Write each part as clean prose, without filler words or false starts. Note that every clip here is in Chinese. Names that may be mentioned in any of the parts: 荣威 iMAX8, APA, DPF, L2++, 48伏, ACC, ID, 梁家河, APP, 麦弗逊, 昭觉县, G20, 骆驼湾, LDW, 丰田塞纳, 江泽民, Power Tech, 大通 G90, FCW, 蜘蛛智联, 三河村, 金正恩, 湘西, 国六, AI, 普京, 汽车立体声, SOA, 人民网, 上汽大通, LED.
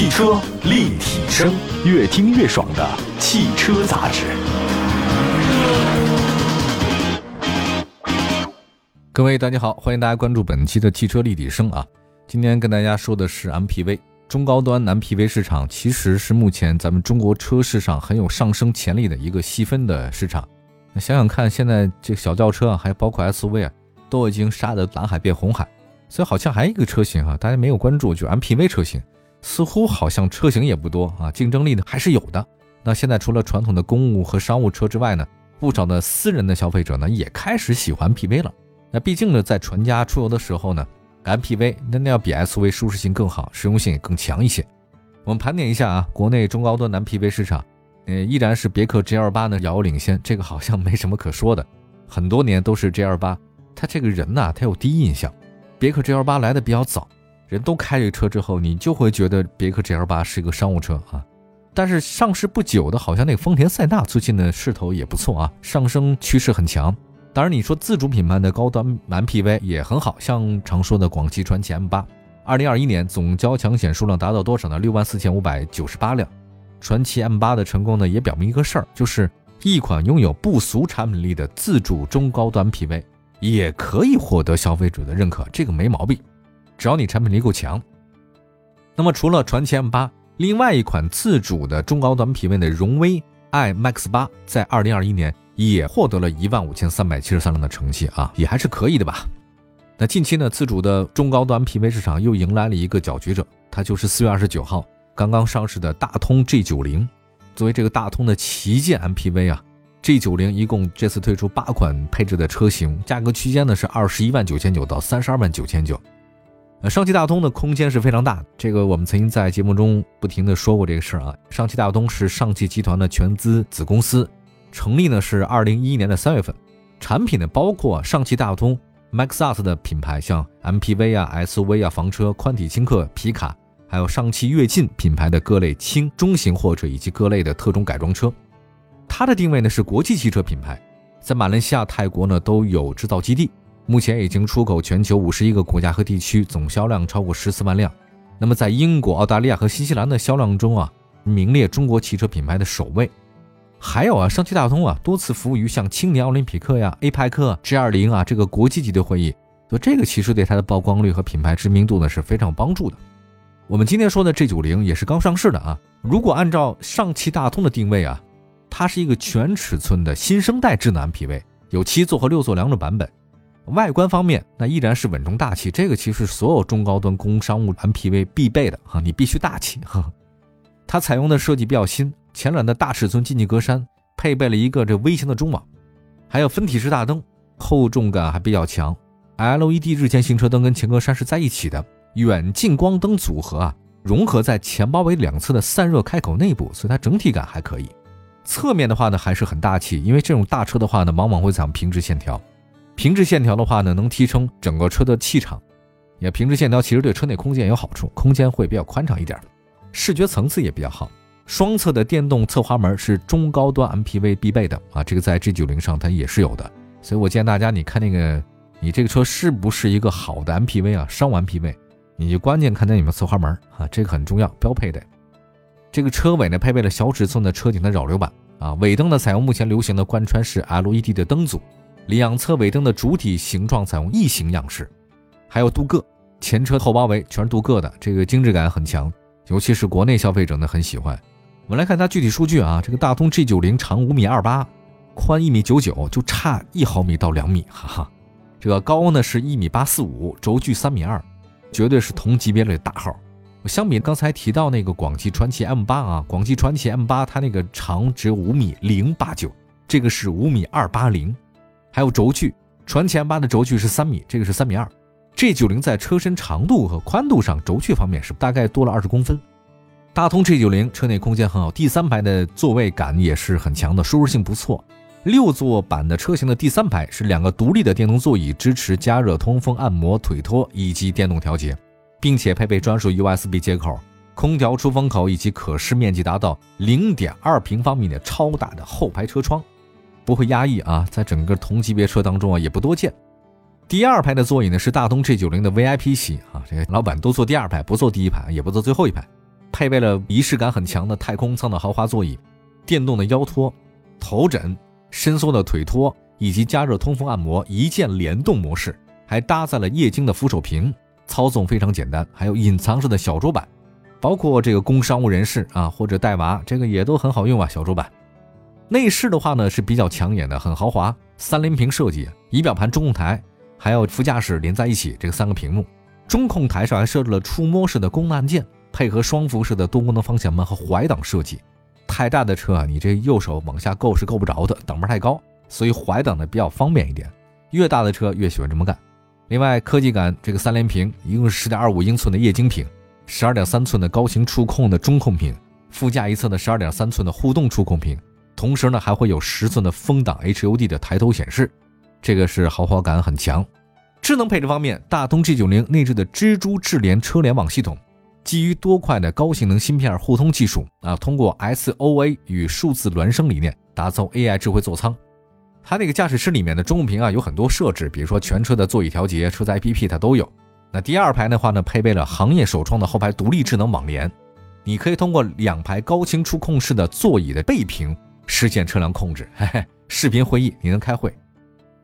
汽车立体声，越听越爽的汽车杂志。各位大家好，欢迎大家关注本期的汽车立体声啊。今天跟大家说的是 MPV， 中高端 MPV 市场其实是目前咱们中国车市场很有上升潜力的一个细分的市场。想想看，现在这小轿车啊，还包括 SUV 啊，都已经杀得蓝海变红海。所以好像还有一个车型啊，大家没有关注，就是 MPV 车型，似乎好像车型也不多啊，竞争力呢还是有的。那现在除了传统的公务和商务车之外呢，不少的私人的消费者呢也开始喜欢 MPV 了。那毕竟呢，在全家出游的时候呢 ，MPV 那要比 SUV 舒适性更好，实用性也更强一些。我们盘点一下啊，国内中高端 MPV 市场，依然是别克 GL8 呢遥遥领先，这个好像没什么可说的。很多年都是 GL8， 他这个人呢，他有第一印象。别克 GL8 来的比较早，人都开这个车之后，你就会觉得别克 GL8 是一个商务车啊。但是上市不久的，好像那个丰田塞纳最近的势头也不错啊，上升趋势很强。当然，你说自主品牌的高端 MPV 也很好，像常说的广汽传祺 M8， 2021年总交强险数量达到多少呢？64,598辆。传祺 M8 的成功呢，也表明一个事儿，就是一款拥有不俗产品力的自主中高端 MPV。也可以获得消费者的认可，这个没毛病，只要你产品力够强。那么除了传祺 M8， 另外一款自主的中高端MPV的荣威 iMAX8 在2021年也获得了 15,373 辆的成绩啊，也还是可以的吧。那近期呢，自主的中高端MPV市场又迎来了一个搅局者，它就是4月29号刚刚上市的大通 G90。 作为这个大通的旗舰 MPV 啊，G90 一共这次推出8款配置的车型，价格区间呢是 219,900 到 329,900。上汽大通的空间是非常大，这个我们曾经在节目中不停的说过这个事儿啊。上汽大通是上汽集团的全资子公司，成立呢是2011年的3月份。产品呢包括上汽大通 Maxus 的品牌，像 MPV 啊、SUV 啊、房车、宽体轻客、皮卡，还有上汽跃进品牌的各类轻中型货车以及各类的特种改装车。它的定位呢是国际汽车品牌，在马来西亚、泰国呢都有制造基地，目前已经出口全球51个国家和地区，总销量超过14万辆。那么在英国、澳大利亚和新西兰的销量中啊，名列中国汽车品牌的首位。还有啊，上汽大通啊多次服务于像青年奥林匹克呀、APEC、G20 啊这个国际级的会议，所以这个其实对它的曝光率和品牌知名度呢是非常有帮助的。我们今天说的 G90 也是刚上市的啊，如果按照上汽大通的定位啊，它是一个全尺寸的新生代智能 MPV， 有7座和6座两种版本。外观方面那依然是稳重大气，这个其实所有中高端工商务 MPV 必备的啊，你必须大气呵呵。它采用的设计比较新，前脸的大尺寸进气格栅配备了一个这微型的中网，还有分体式大灯，厚重感还比较强。LED 日间行车灯跟前格栅是在一起的，远近光灯组合啊融合在前包围两侧的散热开口内部，所以它整体感还可以。侧面的话呢还是很大气，因为这种大车的话呢往往会采用平直线条，平直线条的话呢能提升整个车的气场，也平直线条其实对车内空间有好处，空间会比较宽敞一点，视觉层次也比较好。双侧的电动侧滑门是中高端 MPV 必备的啊，这个在 G90 上它也是有的。所以我建议大家，你看那个你这个车是不是一个好的 MPV 啊，商务 MPV， 你就关键看它有没有侧滑门啊，这个很重要，标配的。这个车尾呢配备了小尺寸的车顶的扰流板啊，尾灯呢采用目前流行的贯穿式 LED 的灯组，两侧尾灯的主体形状采用异形样式，还有镀铬，前车后包围全是镀铬的，这个精致感很强，尤其是国内消费者呢很喜欢。我们来看它具体数据啊，这个大通 G90 长5.28米，宽1.99米，就差1毫米到2米，哈哈。这个高呢是1.845米，轴距3.2米，绝对是同级别的大号。相比刚才提到那个广汽传祺 M8 啊，广汽传祺 M8 它那个长只有5.089米，这个是5.280米，还有轴距，传祺 M8 的轴距是3米，这个是3.2米。G90 在车身长度和宽度上，轴距方面是大概多了20公分。大通 G90 车内空间很好，第三排的座位感也是很强的，舒适性不错。6座版的车型的第三排是两个独立的电动座椅，支持加热、通风、按摩、腿托以及电动调节。并且配备专属 USB 接口、空调出风口以及可视面积达到 0.2 平方米的超大的后排车窗，不会压抑啊，在整个同级别车当中啊也不多见。第二排的座椅呢是大通 G90 的 VIP 席啊，这个老板都坐第二排，不坐第一排，也不坐最后一排。配备了仪式感很强的太空舱的豪华座椅、电动的腰托、头枕、伸缩的腿托以及加热通风按摩一键联动模式，还搭载了液晶的扶手屏，操纵非常简单，还有隐藏式的小桌板，包括这个工商务人士啊或者带娃，这个也都很好用啊，小桌板。内饰的话呢是比较抢眼的，很豪华，三连屏设计，仪表盘、中控台还有副驾驶连在一起，这个三个屏幕。中控台上还设置了触摸式的功能按键，配合双辐式的多功能方向盘和怀挡设计。太大的车啊，你这右手往下够是够不着的，挡把太高，所以怀挡的比较方便一点，越大的车越喜欢这么干。另外科技感，这个三连屏一共是 10.25 英寸的液晶屏， 12.3 寸的高清触控的中控屏，副驾一侧的 12.3 寸的互动触控屏，同时呢还会有10寸的风挡 HUD 的抬头显示，这个是豪华感很强。智能配置方面，大通 G90 内置的蜘蛛智联车联网系统，基于多块的高性能芯片互通技术啊，通过 SOA 与数字孪生理念打造 AI 智慧座舱。它那个驾驶室里面的中控屏啊有很多设置，比如说全车的座椅调节、车载 APP 它都有。那第二排的话呢，配备了行业首创的后排独立智能网联，你可以通过两排高清触控式的座椅的背屏实现车辆控制，嘿嘿，视频会议你能开会。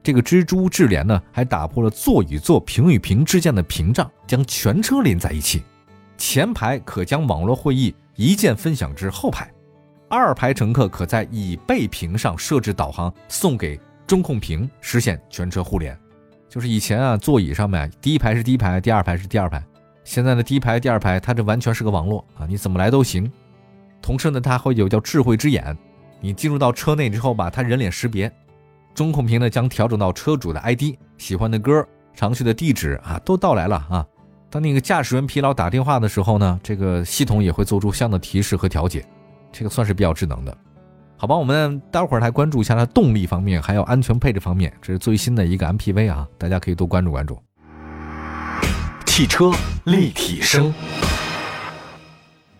这个蜘蛛智联呢还打破了座与座、屏与屏之间的屏障，将全车连在一起。前排可将网络会议一键分享至后排，二排乘客可在椅背屏上设置导航送给中控屏，实现全车互联。就是以前啊，座椅上面第一排是第一排，第二排是第二排，现在的第一排第二排它这完全是个网络啊，你怎么来都行。同时呢它会有叫智慧之眼，你进入到车内之后吧，它人脸识别，中控屏呢将调整到车主的 ID、 喜欢的歌、常去的地址啊都到来了啊。当那个驾驶员疲劳打电话的时候呢，这个系统也会做出相应的提示和调节，这个算是比较智能的。好吧，我们待会儿来关注一下它动力方面还有安全配置方面，这是最新的一个 MPV 啊，大家可以多关注关注。汽车立体声，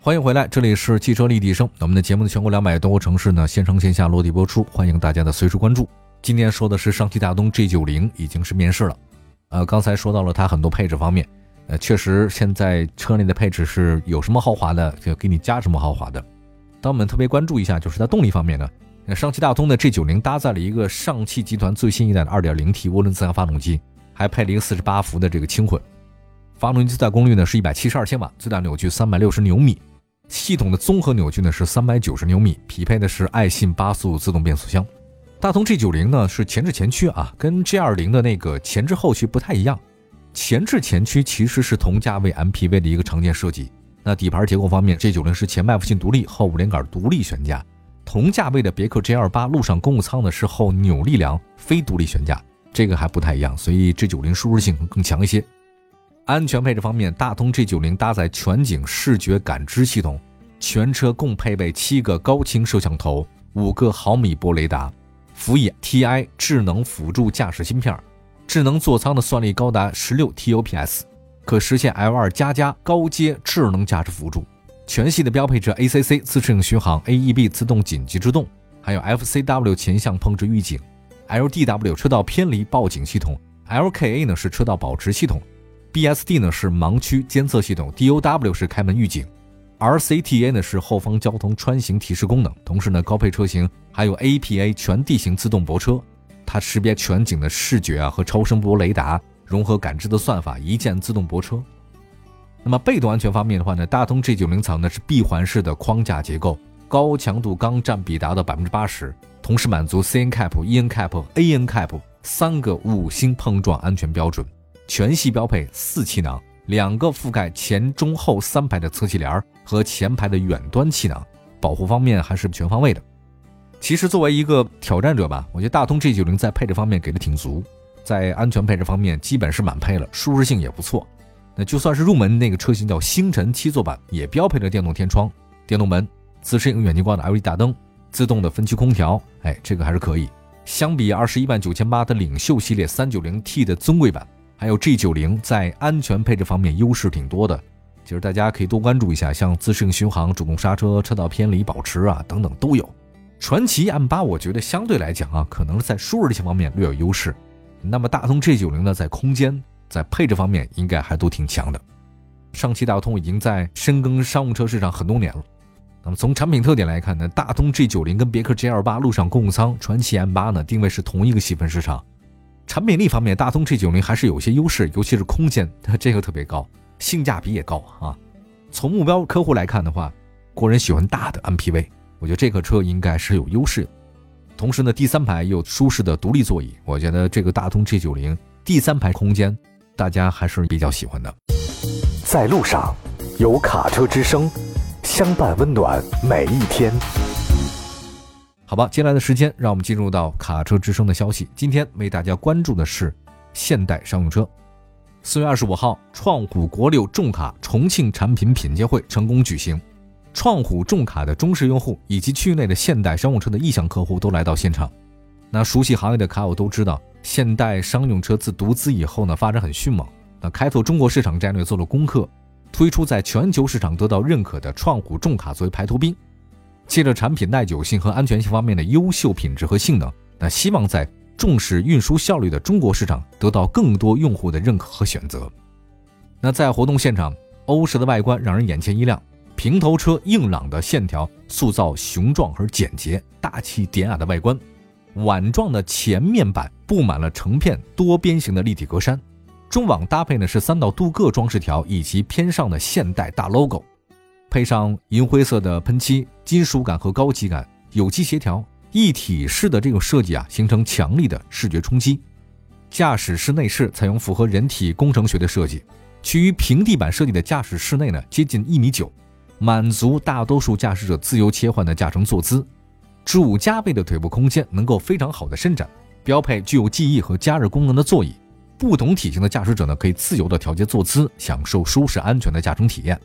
欢迎回来，这里是汽车立体声，我们的节目的全国200多个城市呢线上线下落地播出，欢迎大家的随时关注。今天说的是上汽大通 G90 已经是面世了，刚才说到了它很多配置方面，确实现在车内的配置是有什么豪华的就给你加什么豪华的。当我们特别关注一下就是在动力方面呢，上汽大通的 G90 搭载了一个上汽集团最新一代的 2.0T 涡轮增压发动机，还配了一个48伏的这个轻混发动机，最大功率呢是172千瓦，最大扭矩360牛米，系统的综合扭矩呢是390牛米，匹配的是爱信8速自动变速箱。大通 G90 呢是前置前驱啊，跟 G20 的那个前置后驱不太一样，前置前驱其实是同价位 MPV 的一个常见设计。那底盘结构方面， G90 是前麦弗逊独立后5连杆独立悬架，同价位的别克 GL8 陆上公务舱呢是后扭力梁非独立悬架，这个还不太一样，所以 G90 舒适性更强一些。安全配置方面，大通 G90 搭载全景视觉感知系统，全车共配备7个高清摄像头、5个毫米波雷达，辅以 TI 智能辅助驾驶芯片，智能座舱的算力高达 16TOPS，可实现 L2++ 高阶智能驾驶辅助。全系的标配着 ACC 自适应巡航、 AEB 自动紧急制动，还有 FCW 前向碰置预警、 LDW 车道偏离报警系统， LKA 呢是车道保持系统， BSD 呢是盲区监测系统， DOW 是开门预警， RCTA 呢是后方交通穿行提示功能。同时呢高配车型还有 APA 全地形自动泊车，它识别全景的视觉和超声波雷达，融合感知的算法，一键自动泊车。那么被动安全方面的话呢，大通 G90 舱呢是闭环式的框架结构，高强度钢占比达到 80%， 同时满足 CNCAP、ENCAP、ANCAP 3个5星碰撞安全标准。全系标配4气囊，2个覆盖前中后3排的侧气帘和前排的远端气囊，保护方面还是全方位的。其实作为一个挑战者吧，我觉得大通 G90 在配置方面给的挺足，在安全配置方面基本是满配了，舒适性也不错。那就算是入门那个车型叫星辰7座版，也标配了电动天窗、电动门、自适应远近光的 LED 大灯、自动的分区空调，这个还是可以。相比219800的领袖系列 390T 的尊贵版，还有 G90 在安全配置方面优势挺多的，其实大家可以多关注一下，像自适应巡航、主动刹车、车道偏离保持啊等等都有。传祺 M8 我觉得相对来讲啊，可能是在舒适性方面略有优势。那么大通 G90 呢在空间、在配置方面应该还都挺强的。上汽大通已经在深耕商务车市场很多年了。那么从产品特点来看呢，大通 G90 跟别克 GL8、陆上公仓、传祺 M8 呢定位是同一个细分市场。产品力方面，大通 G90 还是有些优势，尤其是空间，这个特别高，性价比也高啊。从目标客户来看的话，国人喜欢大的 MPV， 我觉得这个车应该是有优势的。同时呢，第三排也有舒适的独立座椅，我觉得这个大通 G90 第三排空间大家还是比较喜欢的。在路上有卡车之声，相伴温暖每一天。好吧，接下来的时间让我们进入到卡车之声的消息。今天为大家关注的是现代商用车。4月25号，创虎国六重卡重庆产品品鉴会成功举行，创虎重卡的中式用户以及区域内的现代商用车的意向客户都来到现场。那熟悉行业的卡友都知道，现代商用车自独资以后呢，发展很迅猛。那开拓中国市场战略做了功课，推出在全球市场得到认可的创虎重卡作为排头兵，借着产品耐久性和安全性方面的优秀品质和性能，那希望在重视运输效率的中国市场得到更多用户的认可和选择。那在活动现场，欧式的外观让人眼前一亮，平头车硬朗的线条塑造雄壮而简洁、大气典雅的外观，碗状的前面板布满了成片多边形的立体格栅，中网搭配呢是3道镀铬装饰条以及偏上的现代大 logo， 配上银灰色的喷漆，金属感和高级感有机协调，一体式的这种设计啊，形成强力的视觉冲击。驾驶室内饰采用符合人体工程学的设计，趋于平地板设计的驾驶室内呢接近1.9米，满足大多数驾驶者自由切换的驾乘坐姿。5加倍的腿部空间能够非常好的伸展，标配具有记忆和加热功能的座椅，不同体型的驾驶者呢可以自由的调节坐姿，享受舒适安全的驾乘体验。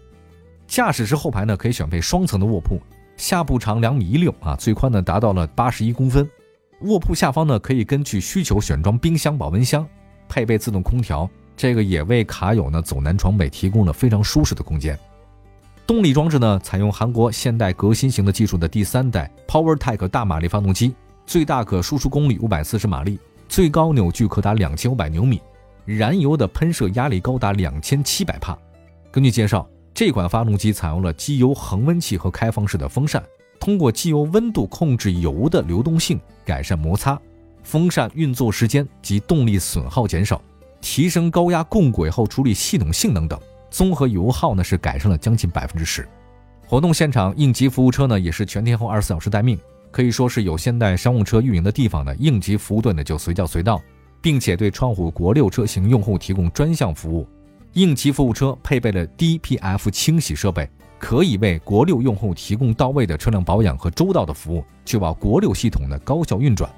驾驶室后排呢可以选配双层的卧铺，下部长2.16米啊，最宽呢达到了81公分。卧铺下方呢可以根据需求选装冰箱、保温箱，配备自动空调，这个也为卡友呢走南闯北提供了非常舒适的空间。动力装置呢采用韩国现代革新型的技术的第3代 Power Tech 大马力发动机，最大可输出公里540马力，最高扭矩可达2500牛米，燃油的喷射压力高达2700帕。根据介绍，这款发动机采用了机油恒温器和开放式的风扇，通过机油温度控制油的流动性，改善摩擦，风扇运作时间及动力损耗减少，提升高压共轨后处理系统性能等，综合油耗呢是改善了将近 10%。 活动现场应急服务车呢也是全天候24小时待命，可以说是有现代商务车运营的地方呢，应急服务队呢就随叫随到，并且对创虎国六车型用户提供专项服务。应急服务车配备了 DPF 清洗设备，可以为国六用户提供到位的车辆保养和周到的服务，确保国六系统的高效运转。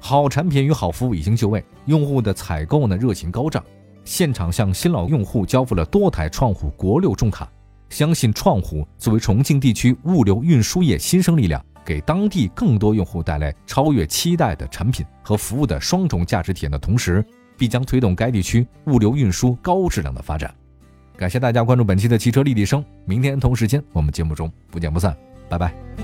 好产品与好服务已经就位，用户的采购呢热情高涨，现场向新老用户交付了多台创虎国六重卡，相信创虎作为重庆地区物流运输业新生力量，给当地更多用户带来超越期待的产品和服务的双重价值体验的同时，必将推动该地区物流运输高质量的发展。感谢大家关注本期的汽车立体声，明天同时间我们节目中不见不散，拜拜。